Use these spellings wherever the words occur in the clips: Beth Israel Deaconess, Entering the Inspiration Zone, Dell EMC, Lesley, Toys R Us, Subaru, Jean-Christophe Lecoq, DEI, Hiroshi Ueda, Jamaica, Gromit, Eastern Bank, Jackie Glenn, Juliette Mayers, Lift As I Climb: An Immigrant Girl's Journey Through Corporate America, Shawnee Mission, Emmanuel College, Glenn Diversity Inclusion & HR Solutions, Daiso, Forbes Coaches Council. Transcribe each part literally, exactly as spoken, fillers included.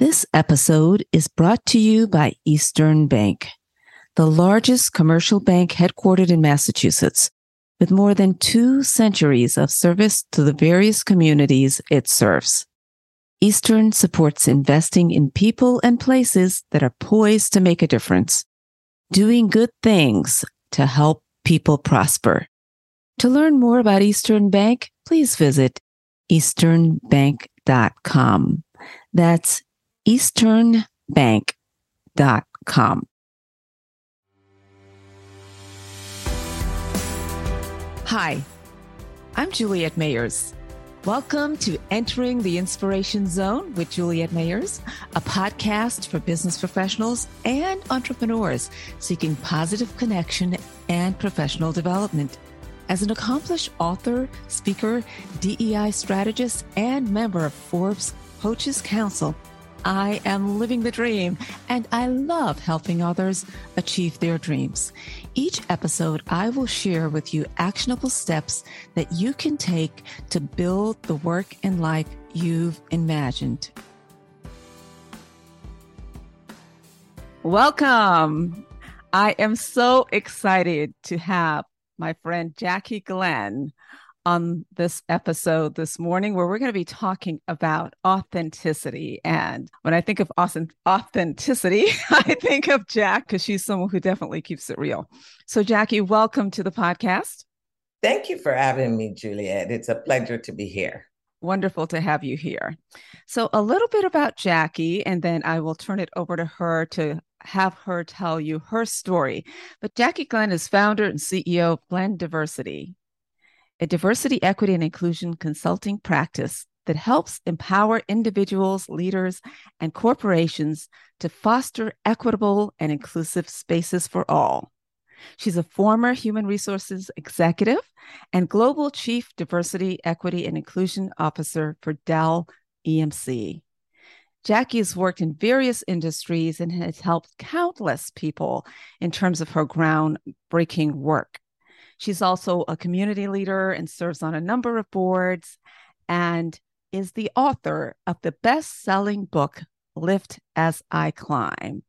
This episode is brought to you by Eastern Bank, the largest commercial bank headquartered in Massachusetts, with more than two centuries of service to the various communities it serves. Eastern supports investing in people and places that are poised to make a difference, doing good things to help people prosper. To learn more about Eastern Bank, please visit eastern bank dot com. That's eastern bank dot com. Hi, I'm Juliette Mayers. Welcome to Entering the Inspiration Zone with Juliette Mayers, a podcast for business professionals and entrepreneurs seeking positive connection and professional development. As an accomplished author, speaker, D E I strategist, and member of Forbes Coaches Council, I am living the dream, and I love helping others achieve their dreams. Each episode, I will share with you actionable steps that you can take to build the work and life you've imagined. Welcome. I am so excited to have my friend Jackie Glenn on this episode this morning, where we're going to be talking about authenticity. And when I think of authenticity, I think of Jack, because she's someone who definitely keeps it real. So Jackie, welcome to the podcast. Thank you for having me, Juliette. It's a pleasure to be here. Wonderful to have you here. So a little bit about Jackie, and then I will turn it over to her to have her tell you her story. But Jackie Glenn is founder and C E O of Glenn Diversity, a diversity, equity, and inclusion consulting practice that helps empower individuals, leaders, and corporations to foster equitable and inclusive spaces for all. She's a former human resources executive and global chief diversity, equity, and inclusion officer for Dell E M C. Jackie has worked in various industries and has helped countless people in terms of her groundbreaking work. She's also a community leader and serves on a number of boards, and is the author of the best-selling book, Lift As I Climb: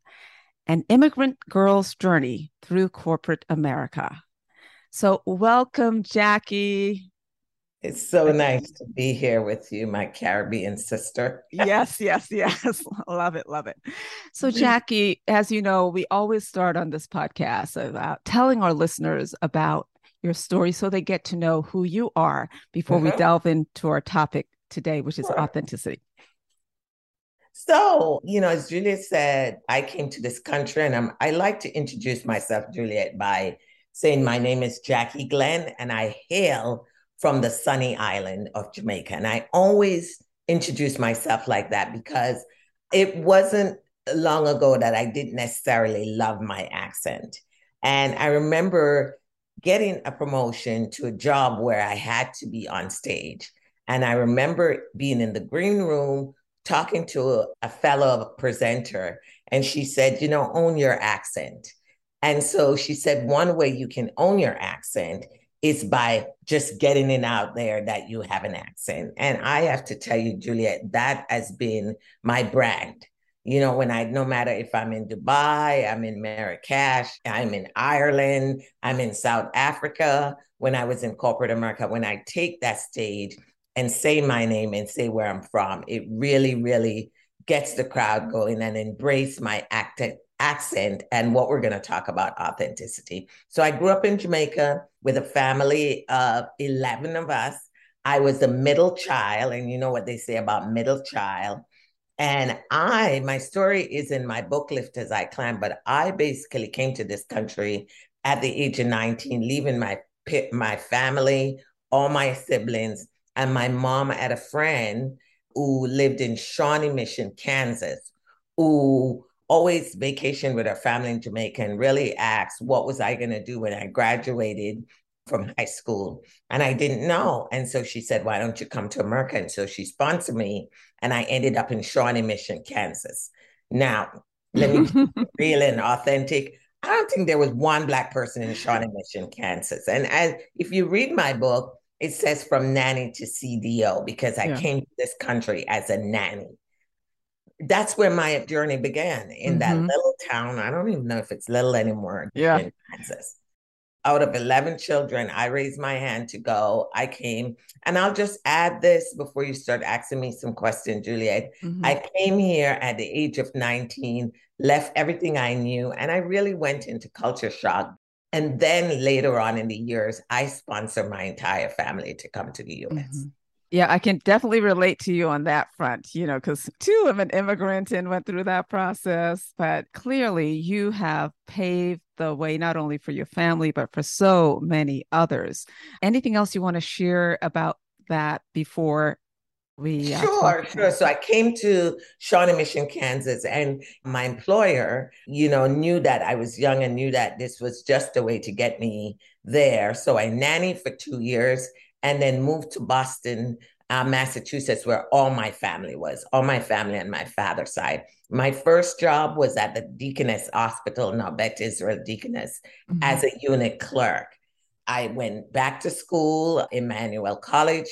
An Immigrant Girl's Journey Through Corporate America. So welcome, Jackie. It's so nice to be here with you, my Caribbean sister. Yes, yes, yes. Love it, love it. So Jackie, as you know, we always start on this podcast about telling our listeners about your story so they get to know who you are before mm-hmm. we delve into our topic today, which is sure. authenticity. So, you know, as Juliette said, I came to this country, and I'm, I like to introduce myself, Juliette, by saying my name is Jackie Glenn, and I hail from the sunny island of Jamaica. And I always introduce myself like that because it wasn't long ago that I didn't necessarily love my accent. And I remember getting a promotion to a job where I had to be on stage. And I remember being in the green room, talking to a, a fellow presenter, and she said, you know, own your accent. And so she said, one way you can own your accent is by just getting it out there that you have an accent. And I have to tell you, Juliette, that has been my brand. You know, when I, no matter if I'm in Dubai, I'm in Marrakesh, I'm in Ireland, I'm in South Africa, when I was in corporate America, when I take that stage and say my name and say where I'm from, it really, really gets the crowd going and embrace my act- accent and what we're going to talk about, authenticity. So I grew up in Jamaica with a family of eleven of us. I was the middle child, and you know what they say about middle child. And I, my story is in my book, Lift As I Climb, but I basically came to this country at the age of nineteen, leaving my my family, all my siblings, and my mom had a friend who lived in Shawnee Mission, Kansas, who always vacationed with her family in Jamaica and really asked, what was I going to do when I graduated from high school? And I didn't know. And so she said, why don't you come to America? And so she sponsored me, and I ended up in Shawnee Mission, Kansas. Now, let me be real and authentic. I don't think there was one Black person in Shawnee Mission, Kansas. And as, if you read my book, it says from nanny to C D O, because I yeah. came to this country as a nanny. that's where my journey began, in mm-hmm. that little town. I don't even know if it's little anymore. Yeah. In Kansas. Out of eleven children, I raised my hand to go. I came, and I'll just add this before you start asking me some questions, Juliette. Mm-hmm. I came here at the age of nineteen, left everything I knew, and I really went into culture shock. And then later on in the years, I sponsored my entire family to come to the U S. Mm-hmm. Yeah, I can definitely relate to you on that front, you know, because too, I'm an immigrant and went through that process. But clearly you have paved the way, not only for your family, but for so many others. Anything else you want to share about that before we... Uh, sure, sure. So I came to Shawnee Mission, Kansas, and my employer, you know, knew that I was young and knew that this was just a way to get me there. So I nannied for two years. And then moved to Boston, uh, Massachusetts, where all my family was, all my family on my father's side. My first job was at the Deaconess Hospital, now Beth Israel Deaconess, mm-hmm. as a unit clerk. I went back to school, Emmanuel College,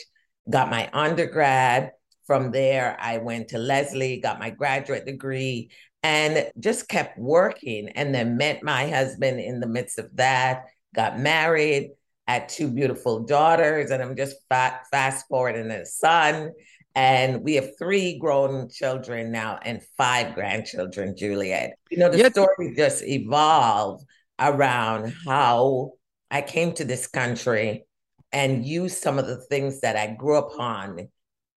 got my undergrad. From there, I went to Lesley, got my graduate degree, and just kept working. And then met my husband in the midst of that, got married. I had two beautiful daughters, and I'm just fa- fast forwarding a son. And we have three grown children now and five grandchildren, Juliette. You know, the yes. story just evolved around how I came to this country and used some of the things that I grew up on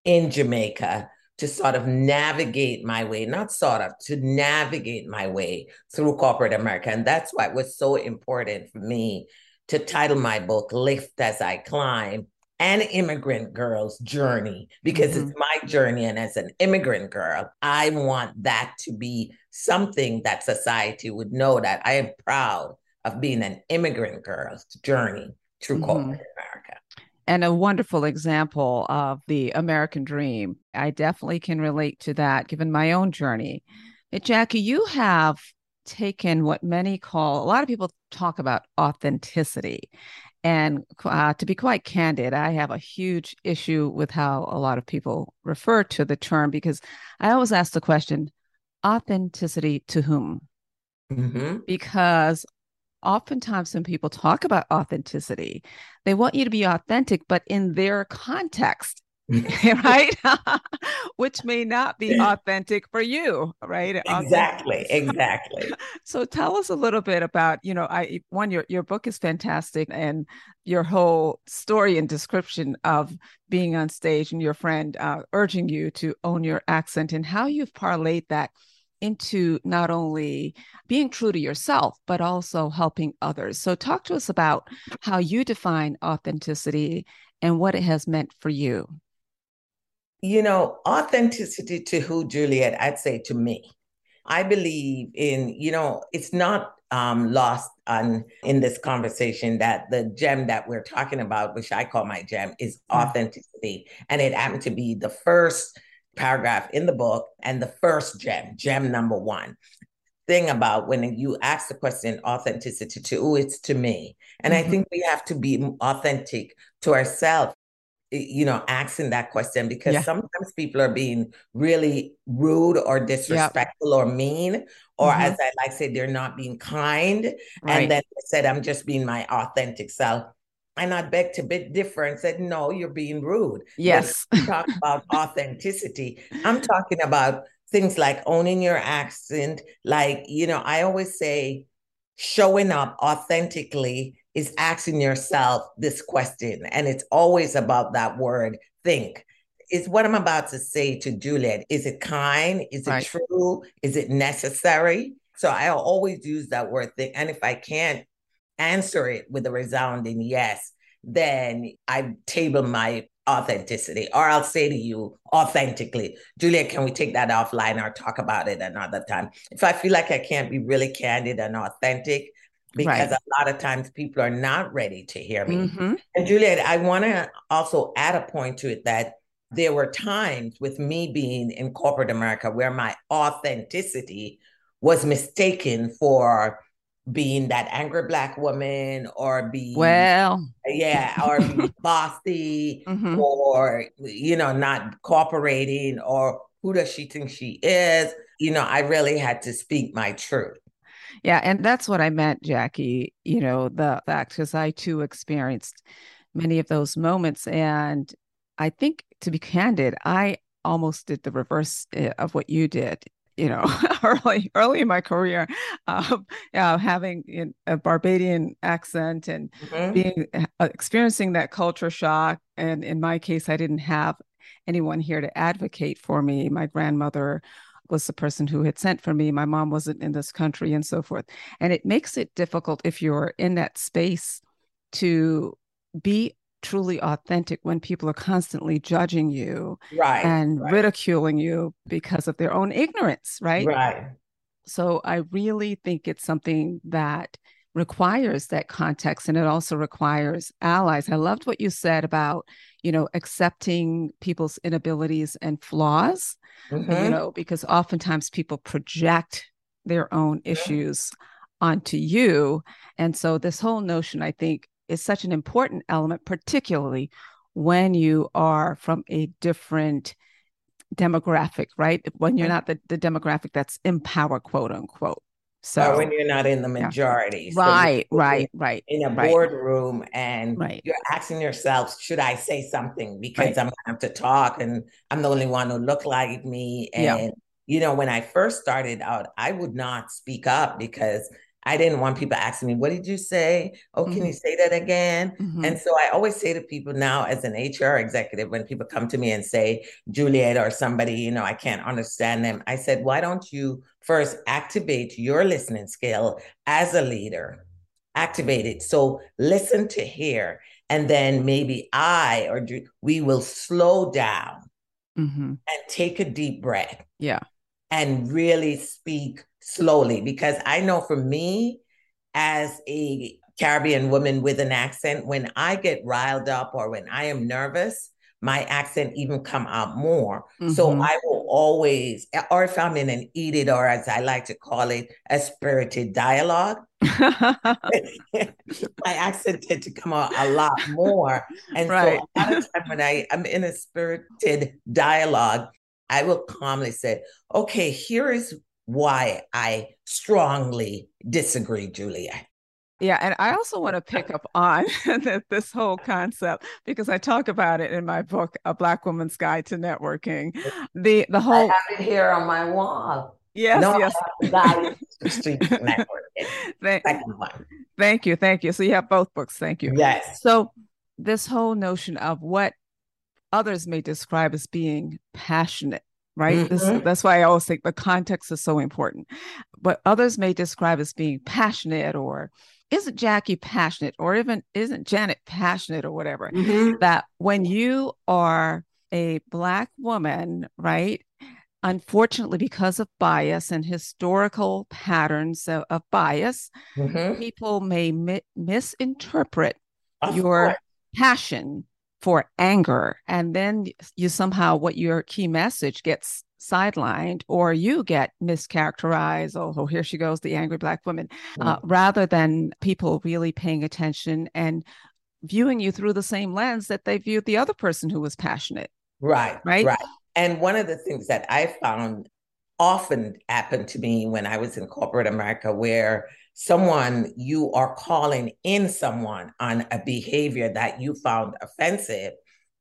in Jamaica to sort of navigate my way, not sort of, to navigate my way through corporate America. And that's why it was so important for me to title my book, Lift As I Climb, An Immigrant Girl's Journey, because mm-hmm. it's my journey. And as an immigrant girl, I want that to be something that society would know, that I am proud of being an immigrant girl's journey through mm-hmm. corporate America. And a wonderful example of the American dream. I definitely can relate to that, given my own journey. But Jackie, you have taken what many call, a lot of people talk about authenticity. And uh, to be quite candid, I have a huge issue with how a lot of people refer to the term, because I always ask the question, authenticity to whom? Mm-hmm. Because oftentimes when people talk about authenticity, they want you to be authentic, but in their context, right? Which may not be authentic for you, right? Exactly, exactly. So tell us a little bit about, you know, I one, your, your book is fantastic, and your whole story and description of being on stage and your friend uh, urging you to own your accent, and how you've parlayed that into not only being true to yourself, but also helping others. So talk to us about how you define authenticity and what it has meant for you. You know, authenticity to who, Juliette? I'd say to me. I believe in, you know, it's not um, lost on in this conversation that the gem that we're talking about, which I call my gem, is authenticity. Mm-hmm. And it happened to be the first paragraph in the book and the first gem, gem number one. Thing about when you ask the question authenticity to who, it's to me. And mm-hmm. I think we have to be authentic to ourselves, you know, asking that question, because yeah. sometimes people are being really rude or disrespectful yeah. or mean, or mm-hmm. as I like to say, they're not being kind. Right. And then I said, I'm just being my authentic self. And I begged to be different, said, no, you're being rude. Yes. When we talk about authenticity, I'm talking about things like owning your accent. Like, you know, I always say showing up authentically is asking yourself this question. And it's always about that word, think. Is what I'm about to say to Juliette, is it kind? Is it right. true? Is it necessary? So I always use that word, think. And if I can't answer it with a resounding yes, then I table my authenticity, or I'll say to you authentically, Juliette, can we take that offline or talk about it another time? If I feel like I can't be really candid and authentic, because right. a lot of times people are not ready to hear me. Mm-hmm. And Juliette, I want to also add a point to it that there were times with me being in corporate America where my authenticity was mistaken for being that angry Black woman, or be well, yeah, or be bossy, mm-hmm. or, you know, not cooperating, or Who does she think she is? You know, I really had to speak my truth. Yeah. And that's what I meant, Jackie, you know, the fact, because I too experienced many of those moments. And I think, to be candid, I almost did the reverse of what you did, you know, early, early in my career, uh, uh, having a Barbadian accent and mm-hmm. being uh, experiencing that culture shock. And in my case, I didn't have anyone here to advocate for me. My grandmother was the person who had sent for me. My mom wasn't in this country and so forth. And it makes it difficult if you're in that space to be truly authentic when people are constantly judging you right, and right. ridiculing you because of their own ignorance, right? Right. So I really think it's something that requires that context, and it also requires allies. I loved what you said about, you know, accepting people's inabilities and flaws, mm-hmm. you know, because oftentimes people project their own issues yeah. onto you. And so this whole notion, I think, is such an important element, particularly when you are from a different demographic, right? When you're not the, the demographic that's in power, quote unquote. So or when you're not in the majority. Yeah. Right, so right, right. In a right. boardroom and right. you're asking yourself, should I say something? Because right. I'm going to have to talk and I'm the only one who look like me. And, yeah. you know, when I first started out, I would not speak up because I didn't want people asking me, what did you say? Oh, can mm-hmm. you say that again? Mm-hmm. And so I always say to people now as an H R executive, when people come to me and say, Juliette or somebody, you know, I can't understand them. I said, why don't you first activate your listening skill as a leader, activate it. So listen to hear, and then maybe I, or Ju- we will slow down mm-hmm. and take a deep breath. Yeah. And really speak slowly, because I know for me, as a Caribbean woman with an accent, when I get riled up or when I am nervous, my accent even come out more. Mm-hmm. So I will always, or if I'm in an eat it, or as I like to call it, a spirited dialogue, my accent tends to come out a lot more. And right. so a lot of time when I am in a spirited dialogue, I will calmly say, okay, here is why I strongly disagree, Juliette. Yeah, and I also want to pick up on this whole concept, because I talk about it in my book, A Black Woman's Guide to Networking. The the whole I have it here on my wall. Yes, no, yes. Networking. Thank, Second one. thank you, thank you. So you have both books. Thank you. Yes. So this whole notion of what others may describe as being passionate, right? Mm-hmm. This, that's why I always think the context is so important. But others may describe as being passionate, or isn't Jackie passionate, or even isn't Janet passionate, or whatever, mm-hmm. that when you are a Black woman, right? Unfortunately, because of bias and historical patterns of, of bias, mm-hmm. people may mi- misinterpret of your course. passion for anger. And then you somehow, what your key message gets sidelined, or you get mischaracterized. Oh, oh here she goes, the angry Black woman, mm-hmm. uh, rather than people really paying attention and viewing you through the same lens that they viewed the other person who was passionate. Right, right. right. And one of the things that I found often happened to me when I was in corporate America, where someone, you are calling in someone on a behavior that you found offensive,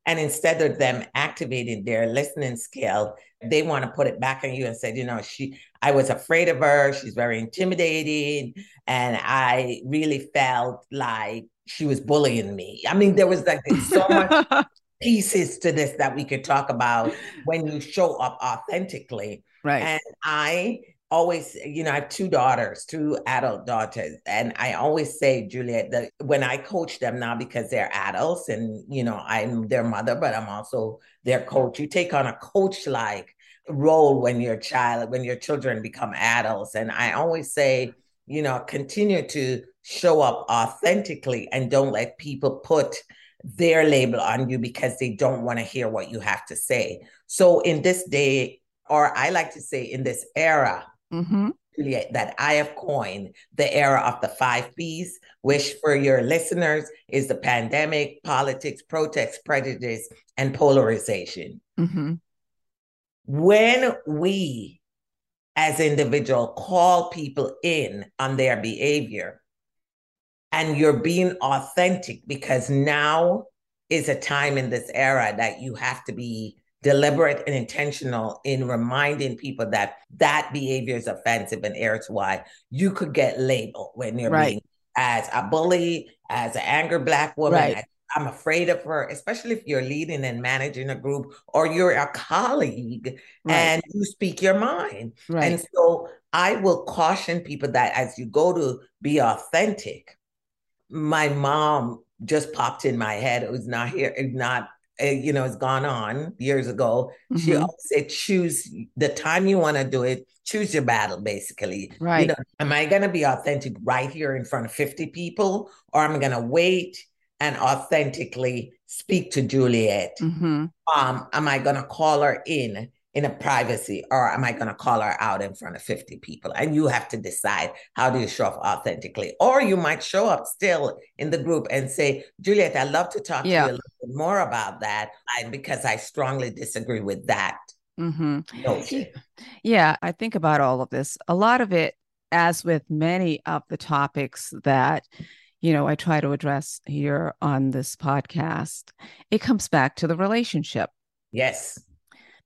and instead of them activating their listening skill, they want to put it back on you and say, you know, she, I was afraid of her. She's very intimidating. And I really felt like she was bullying me. I mean, there was like so much pieces to this that we could talk about when you show up authentically. Right. And I always, you know, I have two daughters, two adult daughters. And I always say, Juliette, that when I coach them now, because they're adults and, you know, I'm their mother, but I'm also their coach. You take on a coach-like role when your child, when your children become adults. And I always say, you know, continue to show up authentically and don't let people put their label on you because they don't want to hear what you have to say. So in this day, or I like to say in this era, mm-hmm. that I have coined the era of the five P's, which for your listeners is the pandemic, politics, protest, prejudice, and polarization. Mm-hmm. when we as individuals call people in on their behavior, and you're being authentic, because now is a time in this era that you have to be deliberate and intentional in reminding people that that behavior is offensive, and here's why. You could get labeled when you're right. being as a bully, as an angry Black woman. Right. As, I'm afraid of her, especially if you're leading and managing a group or you're a colleague right. and you speak your mind. Right. And so I will caution people that as you go to be authentic, my mom just popped in my head. It was not here, it was not, you know, it's gone on years ago. Mm-hmm. She always said, choose the time you want to do it, choose your battle, basically. Right. You know, am I going to be authentic right here in front of fifty people, or am I going to wait and authentically speak to Juliette? Mm-hmm. Um, am I going to call her in, in a privacy, or am I going to call her out in front of fifty people? And you have to decide, how do you show up authentically? Or you might show up still in the group and say, Juliette, I'd love to talk yeah. to you a little bit more about that, I, because I strongly disagree with that. Mm-hmm. Notion. Yeah, I think about all of this. A lot of it, as with many of the topics that you know, I try to address here on this podcast, it comes back to the relationship. Yes.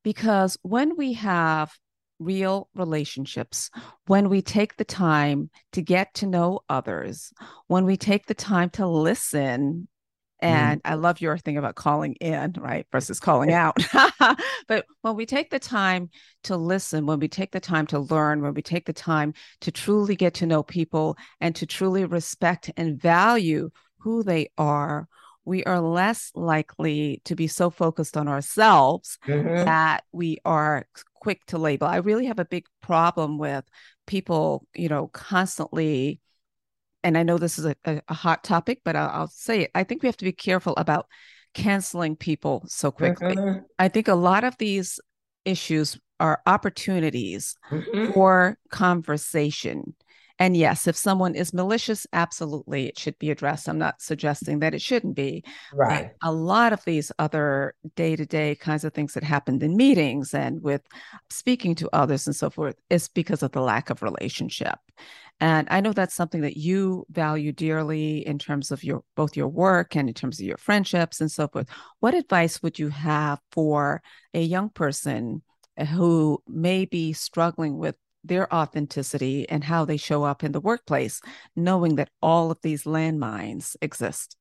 Because when we have real relationships, when we take the time to get to know others, when we take the time to listen, and mm-hmm. I love your thing about calling in, right, versus calling out. But when we take the time to listen, when we take the time to learn, when we take the time to truly get to know people and to truly respect and value who they are, we are less likely to be so focused on ourselves mm-hmm. that we are quick to label. I really have a big problem with people, you know, constantly, and I know this is a, a, a hot topic, but I'll, I'll say it. I think we have to be careful about canceling people so quickly. Mm-hmm. I think a lot of these issues are opportunities mm-hmm. for conversation. And yes, if someone is malicious, absolutely, it should be addressed. I'm not suggesting that it shouldn't be. Right. But a lot of these other day-to-day kinds of things that happened in meetings and with speaking to others and so forth is because of the lack of relationship. And I know that's something that you value dearly in terms of your both your work and in terms of your friendships and so forth. What advice would you have for a young person who may be struggling with their authenticity and how they show up in the workplace, knowing that all of these landmines exist?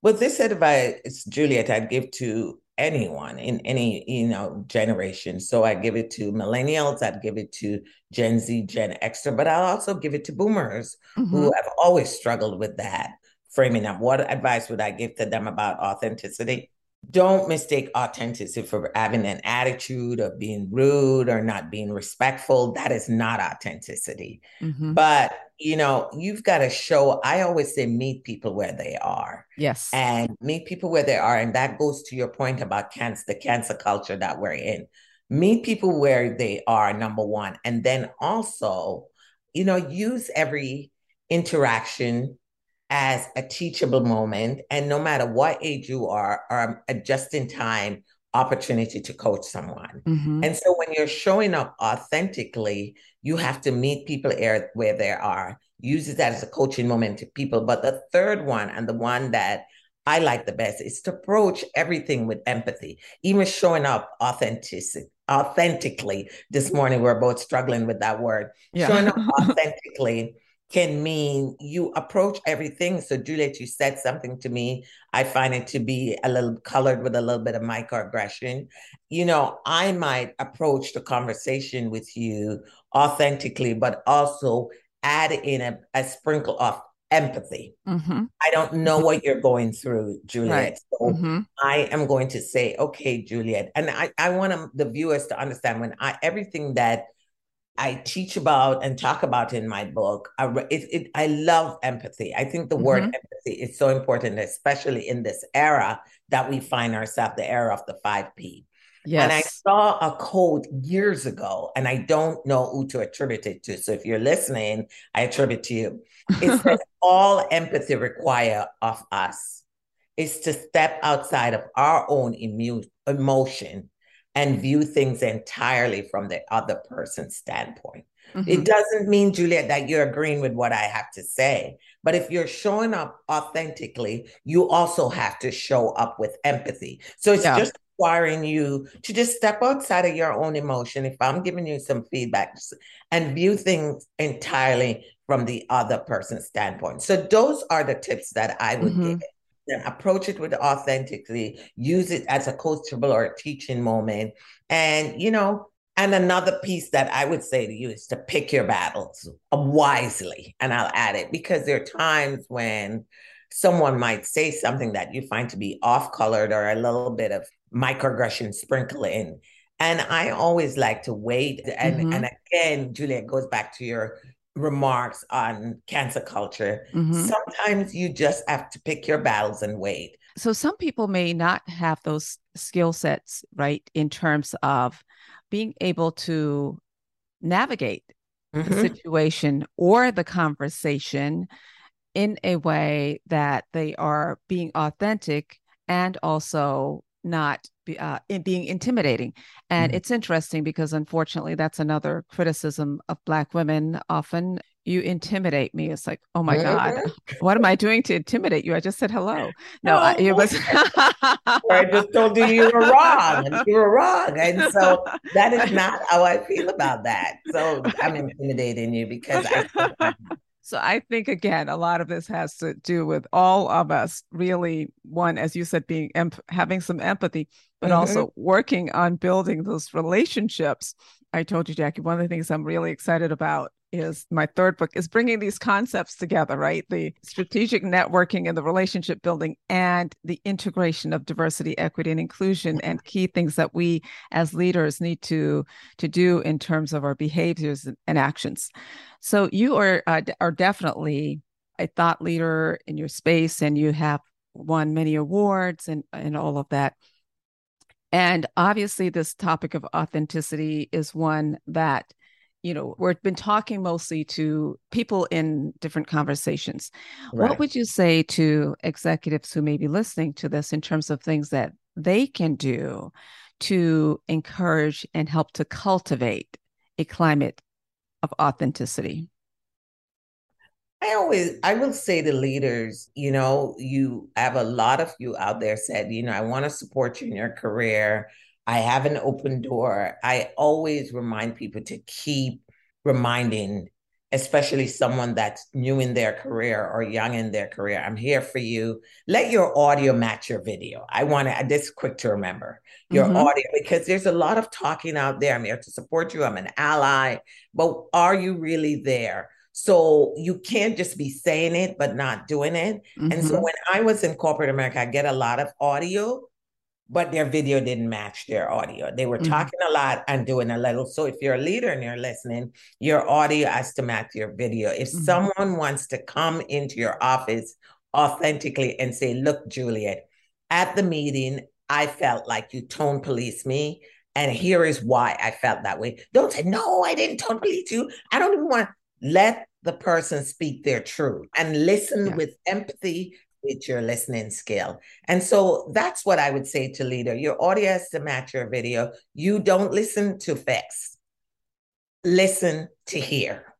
Well, this advice, Juliette, I'd give to anyone in any, you know, generation. So I give it to millennials, I'd give it to Gen Z, Gen Xer, but I'll also give it to boomers mm-hmm. who have always struggled with that framing up. What advice would I give to them about authenticity? Don't mistake authenticity for having an attitude of being rude or not being respectful. That is not authenticity. Mm-hmm. But, you know, you've got to show, I always say, meet people where they are. Yes. And meet people where they are. And that goes to your point about cancer, the cancer culture that we're in. Meet people where they are, number one. And then also, you know, use every interaction as a teachable moment, and no matter what age you are, are a just-in-time opportunity to coach someone. Mm-hmm. And so when you're showing up authentically, you have to meet people where they are, uses that as a coaching moment to people. But the third one, and the one that I like the best, is to approach everything with empathy, even showing up authenticity. authentically. This morning, we're both struggling with that word. Yeah. Showing up authentically can mean you approach everything. So Juliette, you said something to me. I find it to be a little colored with a little bit of microaggression. You know, I might approach the conversation with you authentically, but also add in a, a sprinkle of empathy. Mm-hmm. I don't know mm-hmm. what you're going through, Juliette. Right. So mm-hmm. I am going to say, okay, Juliette. And I, I want the viewers to understand when I, everything that I teach about and talk about in my book, I, it, it, I love empathy. I think the mm-hmm. word empathy is so important, especially in this era that we find ourselves, the era of the five P. Yes. And I saw a quote years ago, and I don't know who to attribute it to. So if you're listening, I attribute to you. It says, all empathy requires of us is to step outside of our own emu- emotion and view things entirely from the other person's standpoint. Mm-hmm. It doesn't mean, Juliette, that you're agreeing with what I have to say, but if you're showing up authentically, you also have to show up with empathy. So it's yeah. just requiring you to just step outside of your own emotion. If I'm giving you some feedback, and view things entirely from the other person's standpoint. So those are the tips that I would mm-hmm. give. Then approach it with authenticity, use it as a coachable or a teaching moment. And, you know, and another piece that I would say to you is to pick your battles wisely. And I'll add it because there are times when someone might say something that you find to be off-colored or a little bit of microaggression sprinkle in. And I always like to wait. And, mm-hmm. and again, Juliette, goes back to your remarks on cancer culture. Mm-hmm. Sometimes you just have to pick your battles and wait. So some people may not have those skill sets, right, in terms of being able to navigate mm-hmm. the situation or the conversation in a way that they are being authentic and also not be, uh, in being intimidating. And mm-hmm. it's interesting because unfortunately, that's another criticism of Black women. Often, you intimidate me. It's like, oh my mm-hmm. God, what am I doing to intimidate you? I just said hello. No, oh, I, it was. I just told you you were wrong. And you were wrong. And so that is not how I feel about that. So I'm intimidating you because I. So I think, again, a lot of this has to do with all of us really, one, as you said, being emp- having some empathy, but mm-hmm. also working on building those relationships. I told you, Jackie, one of the things I'm really excited about is my third book is bringing these concepts together, right? The strategic networking and the relationship building and the integration of diversity, equity, and inclusion and key things that we as leaders need to, to do in terms of our behaviors and actions. So you are, uh, are definitely a thought leader in your space and you have won many awards and, and all of that. And obviously this topic of authenticity is one that you know, we've been talking mostly to people in different conversations. Right. What would you say to executives who may be listening to this in terms of things that they can do to encourage and help to cultivate a climate of authenticity? I always, I will say to leaders, you know, you I have a lot of you out there said, you know, I want to support you in your career. I have an open door. I always remind people to keep reminding, especially someone that's new in their career or young in their career, I'm here for you. Let your audio match your video. I want to, this is quick to remember, your mm-hmm. audio, because there's a lot of talking out there. I'm here to support you. I'm an ally, but are you really there? So you can't just be saying it, but not doing it. Mm-hmm. And so when I was in corporate America, I get a lot of audio, but their video didn't match their audio. They were mm-hmm. talking a lot and doing a little. So if you're a leader and you're listening, your audio has to match your video. If mm-hmm. someone wants to come into your office authentically and say, look, Juliette, at the meeting, I felt like you tone policed me. And here is why I felt that way. Don't say, no, I didn't tone police you. I don't even want, let the person speak their truth and listen yeah. with empathy with your listening skill. And so that's what I would say to leader. Your audio has to match your video. You don't listen to facts. Listen to hear.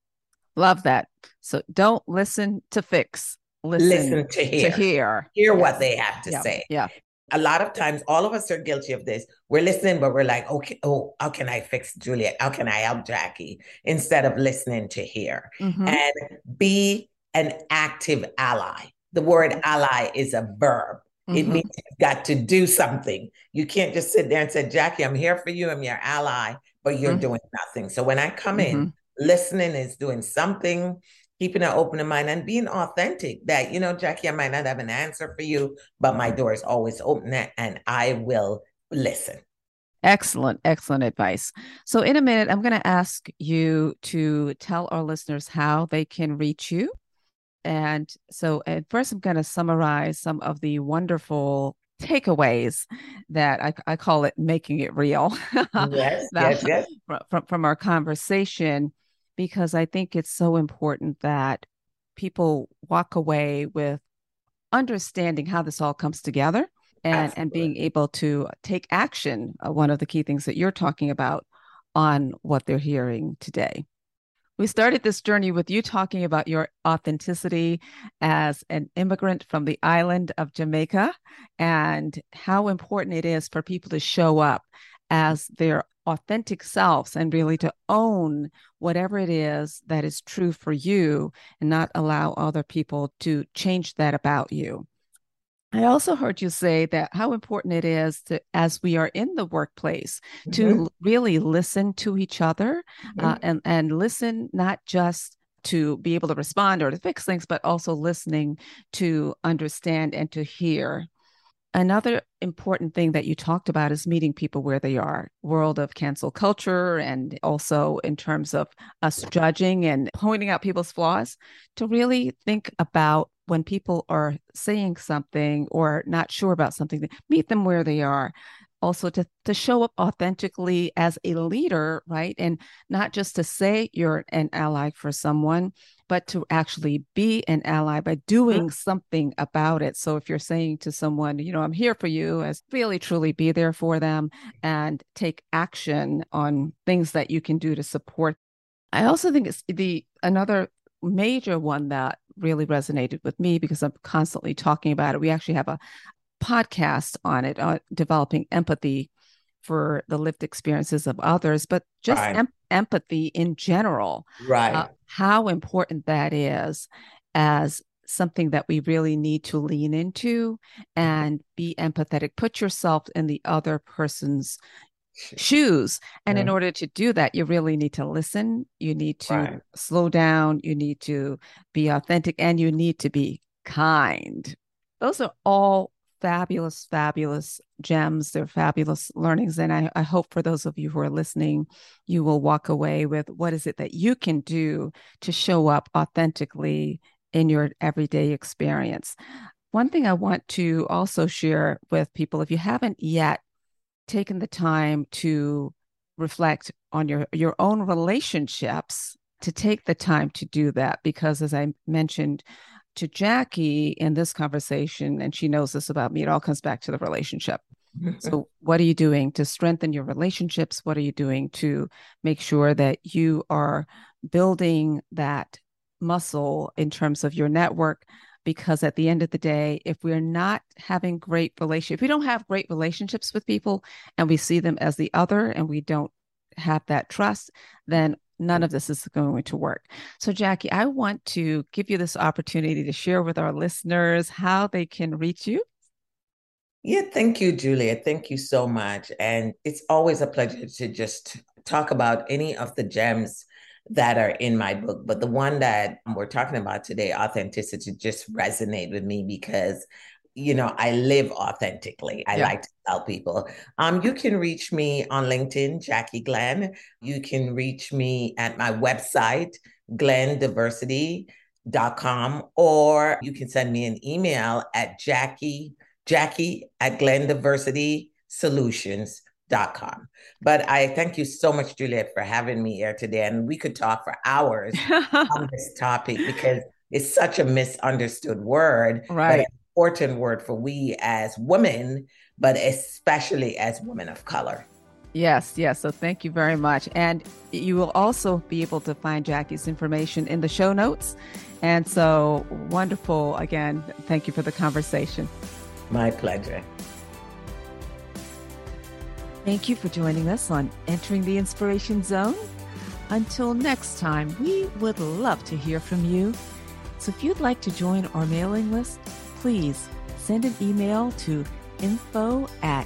Love that. So don't listen to fix. Listen, listen to hear. To hear, hear yes. what they have to yeah. say. Yeah. A lot of times, all of us are guilty of this. We're listening, but we're like, okay, oh, how can I fix Juliette? How can I help Jackie? Instead of listening to hear. Mm-hmm. And be an active ally. The word ally is a verb. Mm-hmm. It means you've got to do something. You can't just sit there and say, Jackie, I'm here for you. I'm your ally, but you're mm-hmm. doing nothing. So when I come mm-hmm. in, listening is doing something, keeping an open mind and being authentic that, you know, Jackie, I might not have an answer for you, but my door is always open and I will listen. Excellent, excellent advice. So in a minute, I'm going to ask you to tell our listeners how they can reach you. And so at first, I'm going to summarize some of the wonderful takeaways that I, I call it making it real yes, yes, yes. From, from our conversation, because I think it's so important that people walk away with understanding how this all comes together and, and being able to take action, uh, one of the key things that you're talking about, on what they're hearing today. We started this journey with you talking about your authenticity as an immigrant from the island of Jamaica and how important it is for people to show up as their authentic selves and really to own whatever it is that is true for you and not allow other people to change that about you. I also heard you say that how important it is to, as we are in the workplace, mm-hmm. to really listen to each other mm-hmm. uh, and, and listen, not just to be able to respond or to fix things, but also listening to understand and to hear. Another important thing that you talked about is meeting people where they are, world of cancel culture, and also in terms of us judging and pointing out people's flaws, to really think about when people are saying something or not sure about something, meet them where they are. Also to, to show up authentically as a leader, right? And not just to say you're an ally for someone, but to actually be an ally by doing something about it. So if you're saying to someone, you know, I'm here for you, as really truly be there for them and take action on things that you can do to support. I also think it's the another major one that really resonated with me because I'm constantly talking about it. We actually have a podcast on it, on developing empathy for the lived experiences of others, but just right. em- empathy in general, right? Uh, how important that is as something that we really need to lean into and be empathetic, put yourself in the other person's shoes. And yeah. in order to do that, you really need to listen. You need to right. slow down. You need to be authentic and you need to be kind. Those are all fabulous, fabulous gems. They're fabulous learnings. And I, I hope for those of you who are listening, you will walk away with what is it that you can do to show up authentically in your everyday experience. One thing I want to also share with people, if you haven't yet taken the time to reflect on your, your own relationships, to take the time to do that. Because as I mentioned to Jackie in this conversation, and she knows this about me, it all comes back to the relationship. So what are you doing to strengthen your relationships? What are you doing to make sure that you are building that muscle in terms of your network? Because at the end of the day, if we're not having great relationships, if we don't have great relationships with people and we see them as the other and we don't have that trust, then none of this is going to work. So Jackie, I want to give you this opportunity to share with our listeners how they can reach you. Yeah, thank you, Juliette. Thank you so much. And it's always a pleasure to just talk about any of the gems that are in my book. But the one that we're talking about today, authenticity, just resonated with me because you know, I live authentically. I yeah. like to tell people. Um, you can reach me on LinkedIn, Jackie Glenn. You can reach me at my website, glenn diversity dot com, or you can send me an email at Jackie, Jackie at glenn diversity solutions dot com. But I thank you so much, Juliette, for having me here today. And we could talk for hours on this topic because it's such a misunderstood word. Right. Important word for we as women, but especially as women of color. Yes, yes. So thank you very much. And you will also be able to find Jackie's information in the show notes. And so wonderful. Again, thank you for the conversation. My pleasure. Thank you for joining us on Entering the Inspiration Zone. Until next time, we would love to hear from you. So if you'd like to join our mailing list, please send an email to info at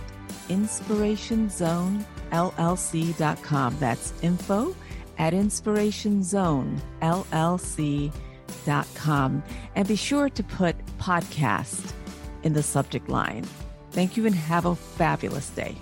inspiration zone l l c dot com. That's info at inspiration zone l l c dot com. And be sure to put podcast in the subject line. Thank you and have a fabulous day.